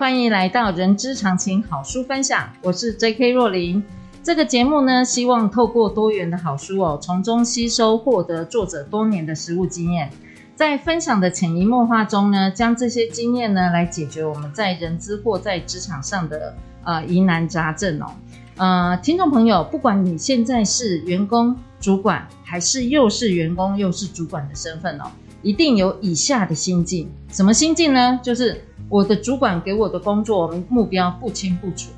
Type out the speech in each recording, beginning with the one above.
欢迎来到人之常情好书分享，我是 JK 若琳。这个节目呢，希望透过多元的好书从中吸收获得作者多年的实务经验，在分享的潜移默化中呢，将这些经验呢来解决我们在人资或在职场上的疑难杂症听众朋友，不管你现在是员工、主管，还是又是员工又是主管的身份一定有以下的心境。什么心境呢？就是我的主管给我的工作目标不清不楚，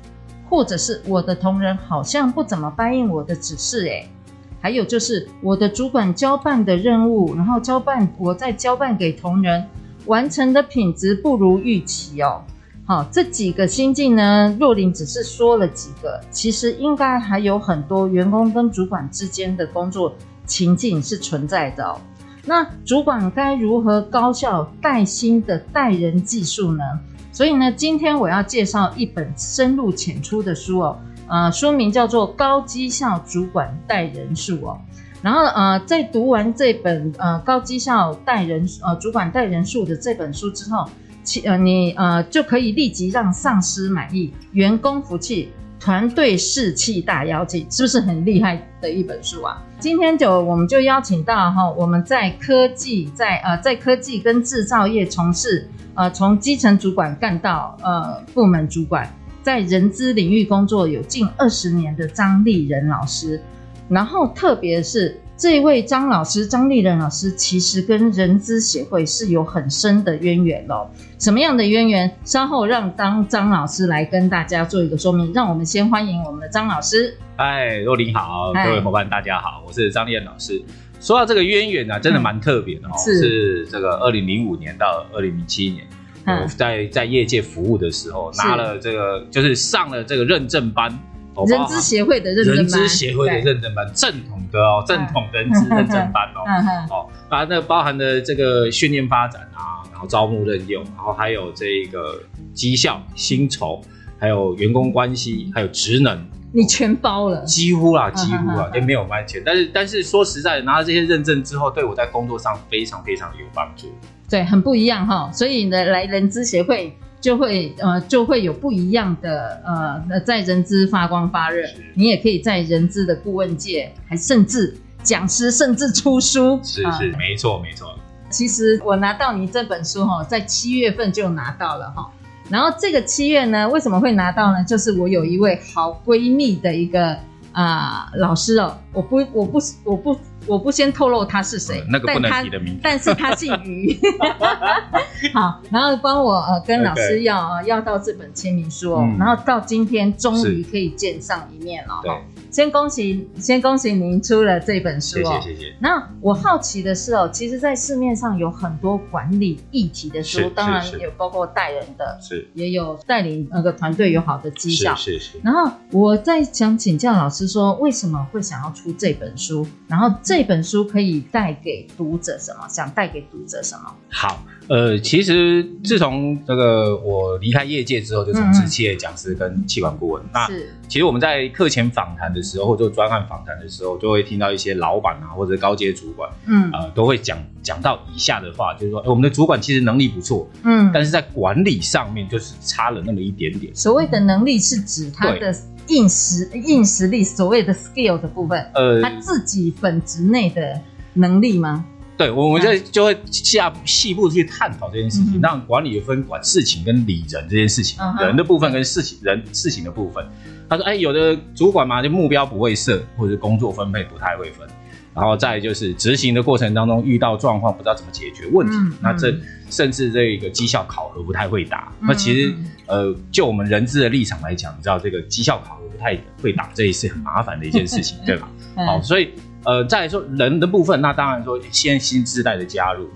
或者是我的同仁好像不怎么答应我的指示还有就是我的主管交办的任务，然后我再交办给同仁，完成的品质不如预期好，这几个心境呢，若琳只是说了几个，其实应该还有很多员工跟主管之间的工作情境是存在的那主管该如何高效带薪的带人技术呢？所以呢，今天我要介绍一本深入浅出的书书名叫做《高绩效主管带人术》然后在读完这本《高绩效主管带人术》的这本书之后，你就可以立即让上司满意，员工服气，团队士气大跃进，是不是很厉害的一本书啊？今天我们就邀请到我们在科技在科技跟制造业从事从基层主管干到部门主管，在人资领域工作有近20年的张立仁老师。然后特别是这位张立仁老师其实跟人资协会是有很深的渊源什么样的渊源？稍后让张老师来跟大家做一个说明，让我们先欢迎我们的张老师。嗨，若琳好，各位伙伴大家好，我是张立仁老师。说到这个渊源真的蛮特别的是这个2005年到2007年我在业界服务的时候，拿了这个就是上了这个认证班，人资协会的认证班，正统的正统人资认证班那包含了这个训练发展然后招募任用，然后还有这个绩效、薪酬，还有员工关系，还有职能，你全包了，几乎啦没有完全，但是说实在的，拿了这些认证之后，对我在工作上非常非常有帮助。对，很不一样所以呢，来人资协会就会有不一样的在人资发光发热，你也可以在人资的顾问界，还甚至讲师，甚至出书。是没错。其实我拿到你这本书在7月份就拿到了然后这个7月呢，为什么会拿到呢？就是我有一位好闺蜜的一个老师我不先透露他是谁，那个不能提的名字，但是他姓于好，然后帮我跟老师要到这本签名书然后到今天终于可以见上一面了先恭喜您出了这本书谢谢。那我好奇的是其实在市面上有很多管理议题的书，当然有包括带人的，也有带领那个团队有好的绩效然后我在想请教老师说，为什么会想要出这本书，然后这本书可以带给读者什么？好，其实自从这个我离开业界之后，就从事企业讲师跟企管顾问那其实我们在课前访谈的时候，或者专案访谈的时候，就会听到一些老板或者高阶主管都会讲到以下的话，就是说我们的主管其实能力不错但是在管理上面就是差了那么一点点。所谓的能力是指他的硬实力，所谓的 skill 的部分他自己本职内的能力吗？对，我们就会下细部去探讨这件事情让管理有分管事情跟理人这件事情人的部分跟事情的部分。他说有的主管嘛，就目标不会设，或者工作分配不太会分，然后再就是执行的过程当中遇到状况不知道怎么解决问题那这甚至这个绩效考核不太会打那其实就我们人资的立场来讲，你知道这个绩效考核不太会打，这也是很麻烦的一件事情对吧？好，所以再来说人的部分，那当然说现在新世代的加入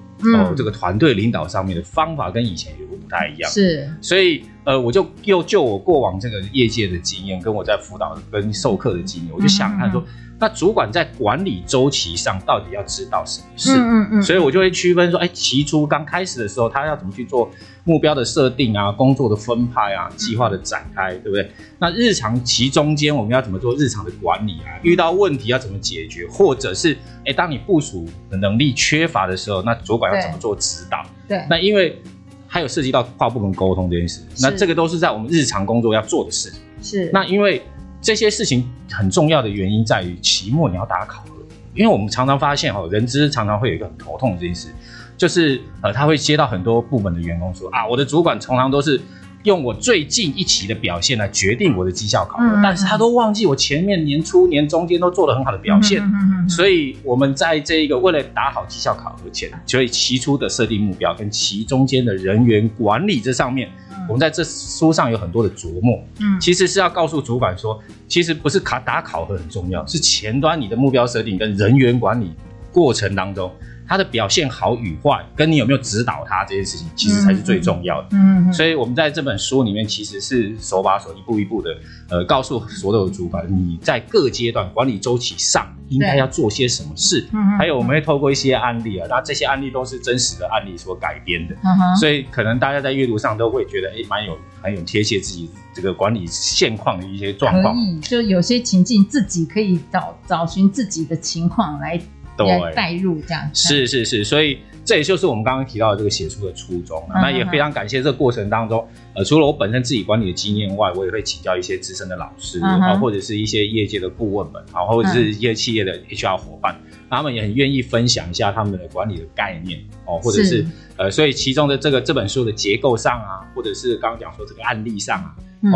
这个团队领导上面的方法跟以前也不太一样，是，所以我就又就我过往这个业界的经验，跟我在辅导跟授课的经验，我就想看说，那主管在管理周期上到底要知道什么事，所以我就会区分说，哎，起初刚开始的时候，他要怎么去做目标的设定啊，工作的分派啊，计划的展开，对不对？那日常其中间我们要怎么做日常的管理啊？遇到问题要怎么解决，或者是哎，当你部署的能力缺乏的时候，那主管要怎么做指导？对，那因为还有涉及到跨部门沟通这件事，那这个都是在我们日常工作要做的事。是，那因为这些事情很重要的原因在于期末你要打考核，因为我们常常发现人资常常会有一个很头痛的这件事，就是他会接到很多部门的员工说啊，我的主管常常都是用我最近一期的表现来决定我的绩效考核，但是他都忘记我前面年初年中间都做了很好的表现，所以我们在这个为了打好绩效考核前，所以期初的设定目标跟其中间的人员管理这上面，我们在这书上有很多的琢磨，其实是要告诉主管说，其实不是打考核很重要，是前端你的目标设定跟人员管理过程当中他的表现好与坏，跟你有没有指导他这件事情，其实才是最重要的。所以我们在这本书里面其实是手把手一步一步的，告诉所有的主管你在各阶段管理周期上应该要做些什么事。还有我们会透过一些案例啊，那这些案例都是真实的案例所改编的，所以可能大家在阅读上都会觉得哎，蛮有贴切自己这个管理现况的一些状况。可以，就有些情境自己可以找寻自己的情况来。对，带入这样是，所以这也就是我们刚刚提到的这个写书的初衷啊。那也非常感谢这个过程当中，除了我本身自己管理的经验外，我也会请教一些资深的老师，或者是一些业界的顾问们，或者是一些企业的 HR 伙伴，他们也很愿意分享一下他们的管理的概念哦，或者是所以其中的这本书的结构上啊，或者是刚刚讲说这个案例上啊。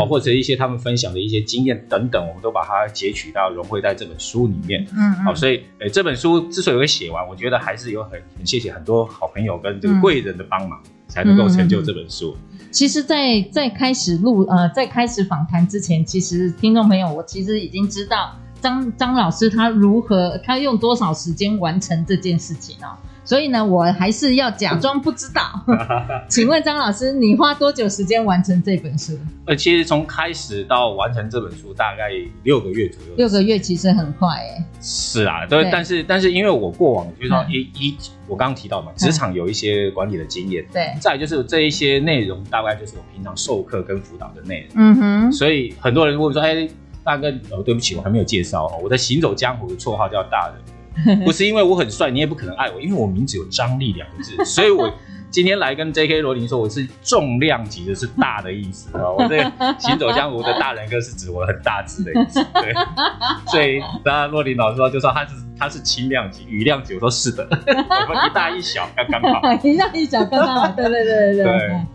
或者一些他们分享的一些经验等等，我们都把它截取到融汇在这本书里面。所以这本书之所以会写完，我觉得还是有很谢谢很多好朋友跟这个贵人的帮忙，才能够成就这本书。其实在开始访谈之前，其实听众朋友，我其实已经知道张老师他用多少时间完成这件事情哦。所以呢，我还是要假装不知道。请问张老师，你花多久时间完成这本书？其实从开始到完成这本书大概6个月左右。6个月其实很快哎。是啊，对，但是因为我过往就是说我刚刚提到嘛，职场有一些管理的经验。对。再来就是这一些内容，大概就是我平常授课跟辅导的内容。所以很多人问说，哎，大哥，对不起，我还没有介绍哦，我的行走江湖的绰号叫大人。不是因为我很帅，你也不可能爱我，因为我名字有张力2个字，所以我今天来跟 J.K. 罗琳说我是重量级的，是大的意思啊。我这个行走江湖的大人哥是指我很大只的意思，对。所以当然罗琳老师就说他是轻量级、羽量级，我说是的，我们1大1小刚刚好，1大1小刚刚好，对。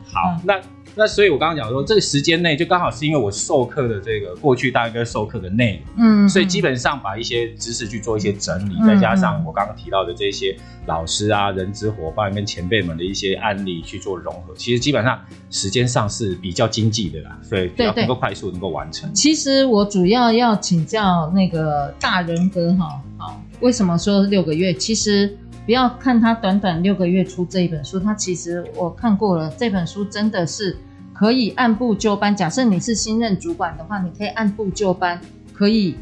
好，那所以我刚刚讲说，这个时间内就刚好是因为我授课的这个过去大哥授课的内容，所以基本上把一些知识去做一些整理，再加上我刚刚提到的这些老师啊、人资伙伴跟前辈们的一些案例去做融合，其实基本上时间上是比较经济的啦，所以比较能够快速能够完成。其实我主要要请教那个大人哥哈，为什么说6个月？其实。不要看他短短6个月出这一本书，他其实我看过了，这本书真的是可以按部就班。假设你是新任主管的话，你可以按部就班，可以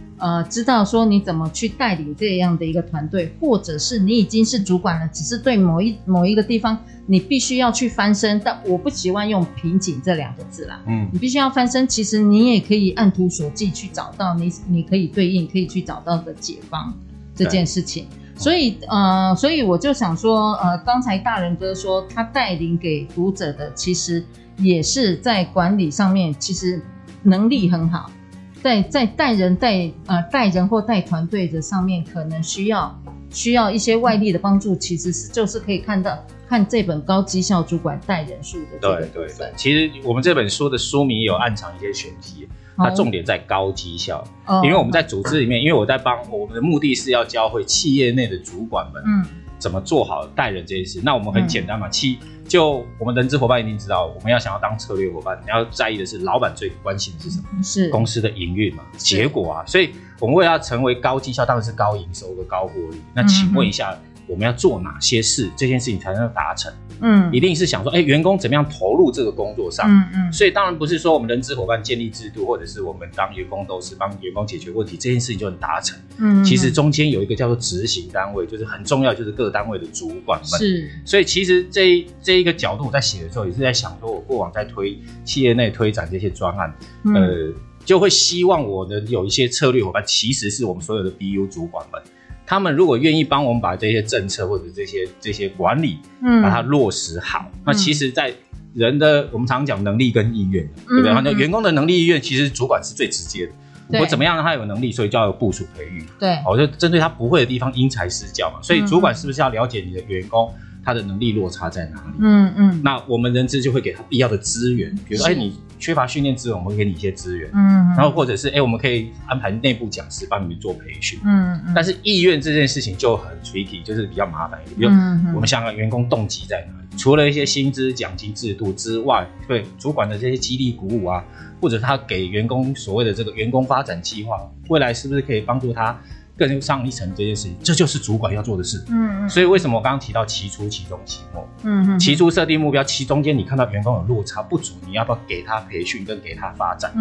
知道说你怎么去带领这样的一个团队，或者是你已经是主管了，只是对某一个地方你必须要去翻身。但我不喜欢用瓶颈这2个字啦，你必须要翻身。其实你也可以按图索骥去找到你可以对应，可以去找到的解方这件事情。所以我就想说，刚才大人哥说他带领给读者的，其实也是在管理上面，其实能力很好，在带人或带团队的上面，可能需要一些外力的帮助，其实就是可以看到这本《高绩效主管带人术》的。对，其实我们这本书的书名有暗藏一些玄机。它重点在高绩效，因为我们在组织里面，因为我在帮我们的目的是要教会企业内的主管们怎么做好带人这件事。那我们很简单嘛，就我们人资伙伴一定知道，我们要想要当策略伙伴，你要在意的是老板最关心的是什么？是公司的营运嘛，结果啊。所以我们为了要成为高绩效，当然是高营收和高获利。那请问一下，我们要做哪些事，这件事情才能达成。嗯，一定是想说，员工怎么样投入这个工作上。嗯嗯，所以当然不是说我们人资伙伴建立制度，或者是我们当员工都是帮员工解决问题，这件事情就能达成。嗯，其实中间有一个叫做执行单位，就是很重要，就是各单位的主管们。是，所以其实这一个角度我在写的时候，也是在想说，我过往在推企业内推展这些专案，就会希望我能有一些策略伙伴，其实是我们所有的 BU 主管们。他们如果愿意帮我们把这些政策或者这些管理，把它落实好，那其实，在人的我们常讲能力跟意愿，对不对？那员工的能力意愿，其实主管是最直接的。我怎么样让他有能力，所以就要有部署培育。对，我就针对他不会的地方因材施教嘛。所以主管是不是要了解你的员工他的能力落差在哪里？嗯嗯。那我们人资就会给他必要的资源，比如说，你缺乏训练资源，我们会给你一些资源，然后或者是我们可以安排内部讲师帮你们做培训，但是意愿这件事情就很 tricky， 就是比较麻烦一点。比如我们想想员工动机在哪里？除了一些薪资奖金制度之外，对主管的这些激励鼓舞啊，或者他给员工所谓的这个员工发展计划，未来是不是可以帮助他更上一层这件事情，这就是主管要做的事。所以为什么我刚刚提到期初、期中、期末？期初设定目标，期中间你看到员工有落差不足，你要不要给他培训跟给他发展？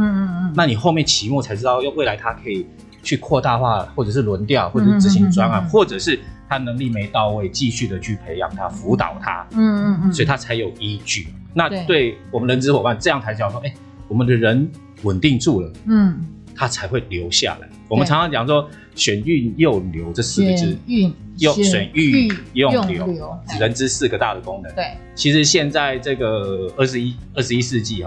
那你后面期末才知道，未来他可以去扩大化，或者是轮调，或者是执行专案，或者是他能力没到位，继续的去培养他、辅导他。所以他才有依据。那对我们人资伙伴，这样才叫说，我们的人稳定住了。他才会留下来。我们常常讲说选育诱留这四个字，选育用留，人资四个大的功能。对，其实现在这个21世纪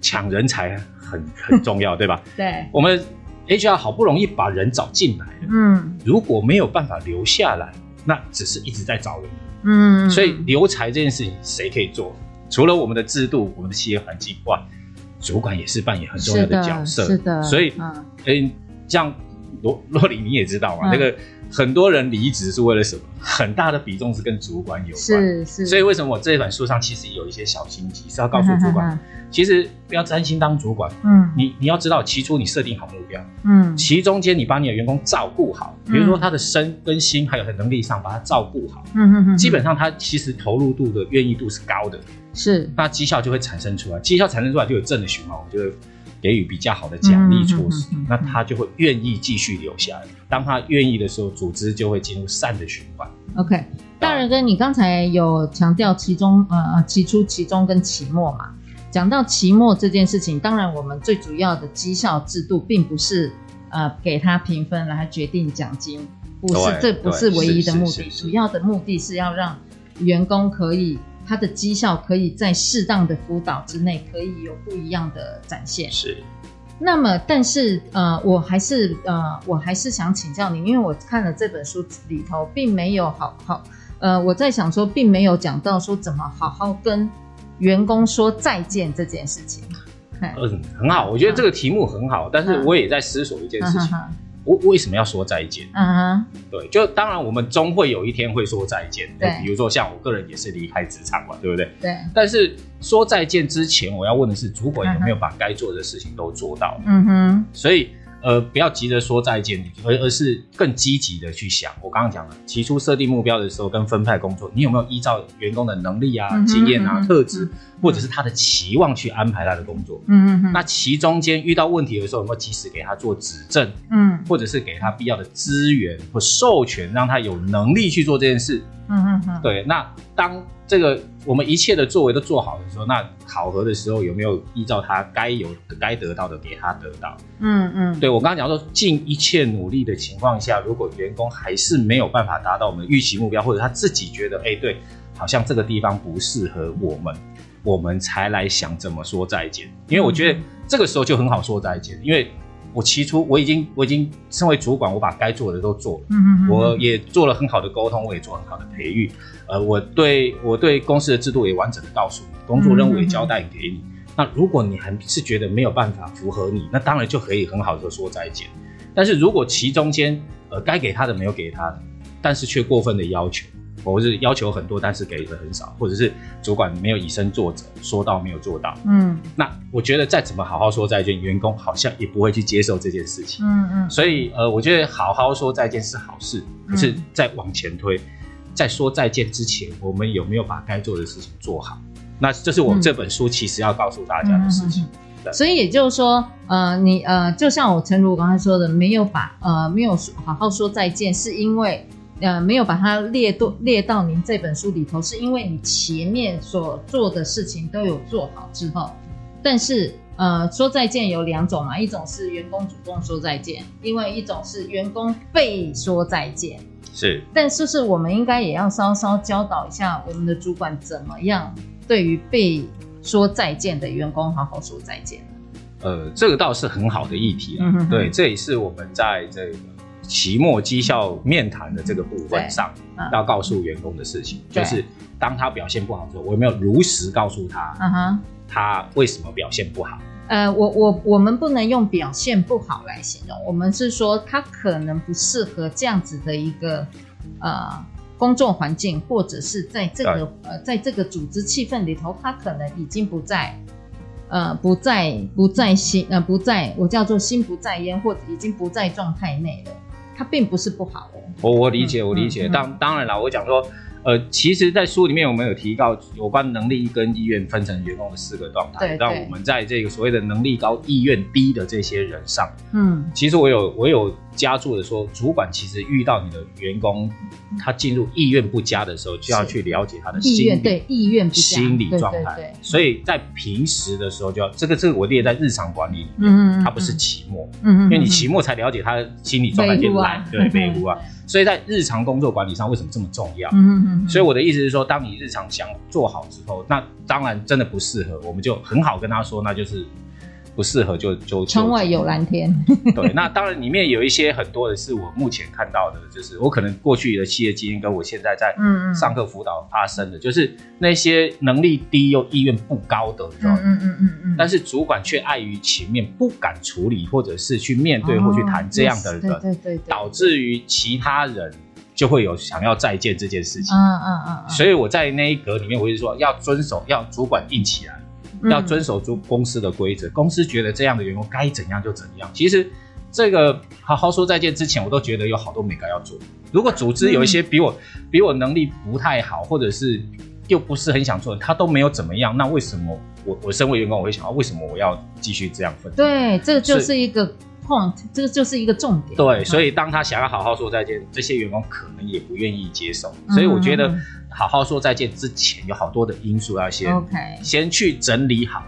抢人才很重要，对吧？对，我们 HR 好不容易把人找进来了，如果没有办法留下来，那只是一直在找人。所以留才这件事情谁可以做？除了我们的制度、我们的企业环境外，主管也是扮演很重要的角色。是的，所以像罗里你也知道嘛，那个很多人离职是为了什么？很大的比重是跟主管有关。是，所以为什么我这本书上其实有一些小心机是要告诉主管，其实不要担心当主管。你要知道，起初你设定好目标，其中间你把你的员工照顾好，比如说他的身跟心，还有他能力上把他照顾好，基本上他其实投入度的愿意度是高的。是，那绩效就会产生出来，绩效产生出来就有正的循环，我就会给予比较好的奖励措施，那他就会愿意继续留下来。当他愿意的时候，组织就会进入善的循环。OK， 大仁哥，你刚才有强调期初、期中跟期末嘛？讲到期末这件事情，当然我们最主要的绩效制度并不是给他评分来决定奖金，不是，这不是唯一的目的，主要的目的是要让员工可以，他的绩效可以在适当的辅导之内，可以有不一样的展现。是。那么，但是我还是想请教你，因为我看了这本书里头，并没有我在想说，并没有讲到说怎么好好跟员工说再见这件事情。很好，我觉得这个题目很好，但是我也在思索一件事情。我为什么要说再见？对，就当然我们终会有一天会说再见。对，比如说像我个人也是离开职场嘛，对不对？对。但是说再见之前，我要问的是，主管有没有把该做的事情都做到？所以不要急着说再见，而是更积极的去想。我刚刚讲了，起初设定目标的时候跟分派工作，你有没有依照员工的能力啊、经验啊、特质，或者是他的期望去安排他的工作？那其中间遇到问题的时候，有没有及时给他做指正？或者是给他必要的资源或授权，让他有能力去做这件事？对。那当这个我们一切的作为都做好的时候，那考核的时候有没有依照他该得到的给他得到？对，我刚刚讲说，尽一切努力的情况下，如果员工还是没有办法达到我们的预期目标，或者他自己觉得对，好像这个地方不适合我们，我们才来想怎么说再见。因为我觉得这个时候就很好说再见，因为我起初我已经身为主管，我把该做的都做了，我也做了很好的沟通，我也做很好的培育，我对公司的制度也完整的告诉你，工作任务也交代给你。那如果你还是觉得没有办法符合你，那当然就可以很好的说再见。但是如果其中间该给他的没有给他的，但是却过分的要求，或是要求很多但是给的很少，或者是主管没有以身作则，说到没有做到，那我觉得再怎么好好说再见，员工好像也不会去接受这件事情。所以我觉得好好说再见是好事，可是再往前推，在说再见之前，我们有没有把该做的事情做好？那这是我这本书其实要告诉大家的事情。所以也就是说，你就像我诚如我刚才说的，没有好好说再见，是因为没有把它列到您这本书里头，是因为你前面所做的事情都有做好之后，但是说再见有两种嘛，一种是员工主动说再见，另外一种是员工被说再见。是，但是我们应该也要稍稍教导一下我们的主管，怎么样对于被说再见的员工好好说再见。这个倒是很好的议题啊，对，这也是我们在这个期末绩效面谈的这个部分上要告诉员工的事情，就是当他表现不好的时候，我有没有如实告诉他，他为什么表现不好？我们不能用表现不好来形容，我们是说他可能不适合这样子的一个工作环境，或者是在这个组织气氛里头，他可能已经不在我叫做心不在焉，或者已经不在状态内了，他并不是不好哦。我理解，当然啦，我讲说。其实在书里面我们有提到有关能力跟意愿分成员工的四个状态，让我们在这个所谓的能力高意愿低的这些人上，其实我有加注的说，主管其实遇到你的员工他进入意愿不佳的时候，就要去了解他的心理状态，对，所以在平时的时候就要这个我列在日常管理里面，它不是期末，因为你期末才了解他的心理状态就来，对，北湖啊，所以在日常工作管理上为什么这么重要？所以我的意思是说，当你日常想做好之后，那当然真的不适合，我们就很好跟他说，那就是不适合就窗外有蓝天。对，那当然里面有一些很多的是我目前看到的，就是我可能过去的企业经验跟我现在在上课辅导发生的，就是那些能力低又意愿不高的，但是主管却碍于情面不敢处理，或者是去面对或去谈这样的人，导致于其他人就会有想要再见这件事情。所以我在那一格里面，我就说要遵守，要主管硬起来。要遵守住公司的规则，公司觉得这样的员工该怎样就怎样。其实这个好好说再见之前，我都觉得有好多美感要做。如果组织有一些比我能力不太好，或者是又不是很想做的，他都没有怎么样，那为什么我身为员工，我会想到为什么我要继续这样奋斗？对，这就是一个 point， 这就是一个重点。对，所以当他想要好好说再见，这些员工可能也不愿意接受。所以我觉得。好好说再见之前，有好多的因素要先去整理好。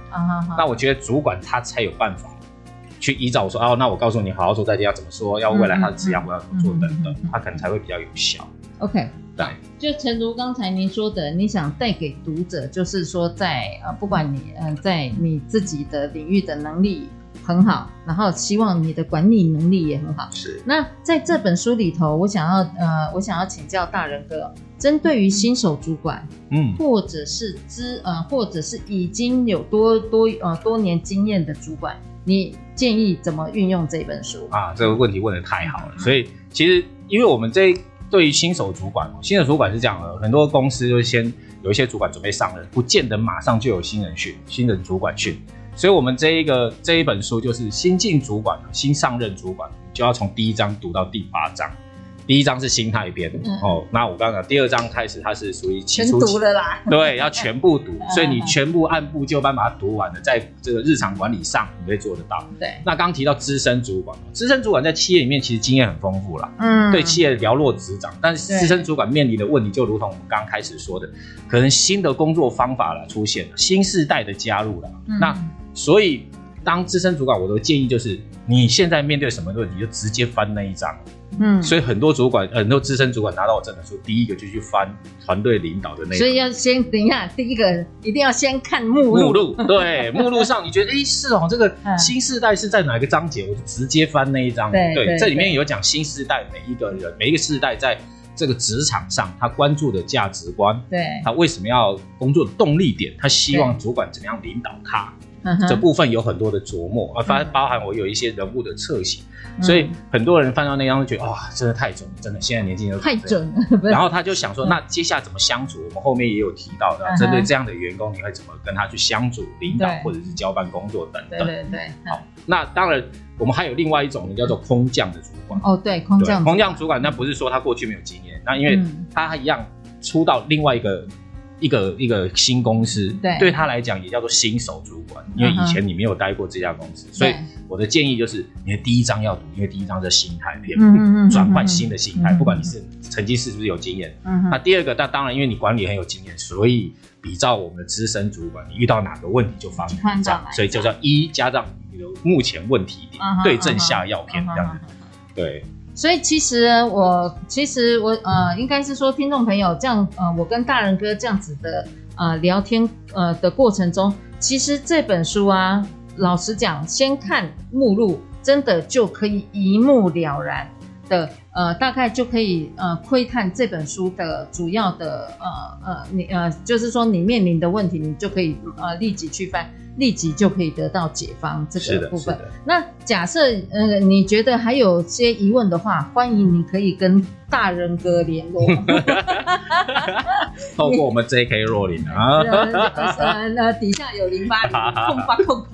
那我觉得主管他才有办法去依照我说，那我告诉你好好说再见要怎么说，要未来他的职业我要怎么做等等，他可能才会比较有效。OK， 对，就诚如刚才您说的，你想带给读者，就是说在不管你在你自己的领域的能力很好，然后希望你的管理能力也很好。是。那在这本书里头，我想要请教大人哥。针对于新手主管，或者是已经有多年经验的主管，你建议怎么运用这本书啊？这个问题问得太好了。所以其实，因为我们对于新手主管是这样的，很多公司就先有一些主管准备上任，不见得马上就有新人主管训。所以我们这一本书就是新进主管、新上任主管，就要从第一章读到第8章。第一章是心态篇，那我刚刚讲第2章开始，它是属于起初全读了啦，对，要全部读，所以你全部按部就班把它读完了，在这个日常管理上你会做得到。对，那刚提到资深主管在企业里面其实经验很丰富啦，对企业了若指掌，但是资深主管面临的问题就如同我们刚开始说的，可能新的工作方法啦出现了，新世代的加入啦，那所以当资深主管，我的建议就是你现在面对什么问题，就直接翻那一章。所以很多资深主管拿到我这本书，第一个就去翻团队领导的那一章。所以要先等一下，第一个一定要先看目录，对，目录上你觉得是哦，这个新世代是在哪个章节，我就直接翻那一章。对，这里面有讲新世代每一个人，每一个世代在这个职场上他关注的价值观，对，他为什么要工作的动力点，他希望主管怎么样领导他。这部分有很多的琢磨，包含我有一些人物的侧写，所以很多人翻到那张就觉得真的太准了，真的现在年轻人太准了。然后他就想说，那接下来怎么相处？我们后面也有提到的，针对这样的员工，你会怎么跟他去相处、领导或者是交办工作等等。对。好，那当然我们还有另外一种叫做空降的主管。哦，对，空降主管，那不是说他过去没有经验，那因为他一样出到另外一个新公司，对他来讲也叫做新手主管，因为以前你没有待过这家公司，所以我的建议就是你的第一章要读，因为第一章是心态篇，转换新的心态，不管你是曾经是不是有经验。那第二个，那当然因为你管理很有经验，所以比照我们的资深主管，你遇到哪个问题就发明一章，所以就叫一加上你的目前问题点，对症下药篇这样子，对。所以其实我应该是说听众朋友这样我跟大仁哥这样子的聊天的过程中，其实这本书啊，老实讲，先看目录真的就可以一目了然的大概就可以窥探这本书的主要的就是说你面临的问题，你就可以立即去翻。立即就可以得到解放这个部分。那假设你觉得还有些疑问的话，欢迎你可以跟大仁哥联络，透过我们 J.K. 若琳啊，底下有080800。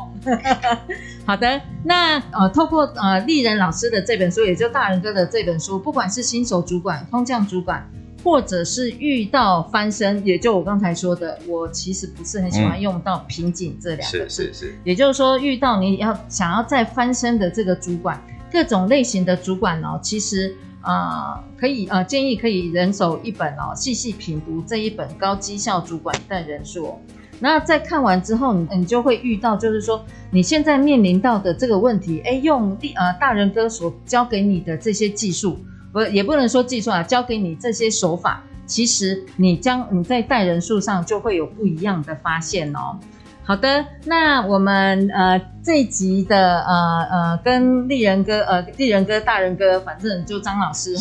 好的，那透过立仁老师的这本书，也就大仁哥的这本书，不管是新手主管、空降主管。或者是遇到翻身，也就我刚才说的，我其实不是很喜欢用到瓶颈这两个字，是，也就是说遇到你要想要再翻身的这个主管，各种类型的主管哦，其实可以建议可以人手一本哦，细细品读这一本高绩效主管的人数哦。那在看完之后，你就会遇到，就是说你现在面临到的这个问题，用大仁哥所教给你的这些技术。也不能说技术啊，教给你这些手法，其实你在带人数上就会有不一样的发现哦。好的，那我们这一集的跟立仁哥大仁哥，反正就张老师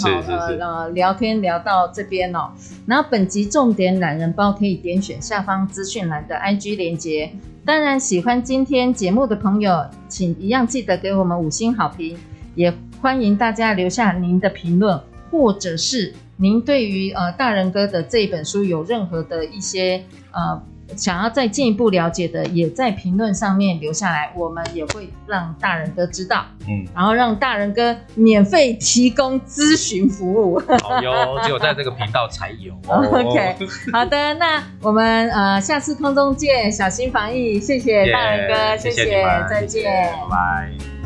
聊天聊到这边哦。然后本集重点懒人包可以点选下方资讯栏的 IG 连结。当然喜欢今天节目的朋友，请一样记得给我们5星好评，也欢迎大家留下您的评论，或者是您对于大仁哥的这本书有任何的一些想要再进一步了解的，也在评论上面留下来，我们也会让大仁哥知道，然后让大仁哥免费提供咨询服务。好哟，只有在这个频道才有哦。OK， 好的，那我们下次空中见，小心防疫，谢谢大仁哥，谢谢，再见，拜拜。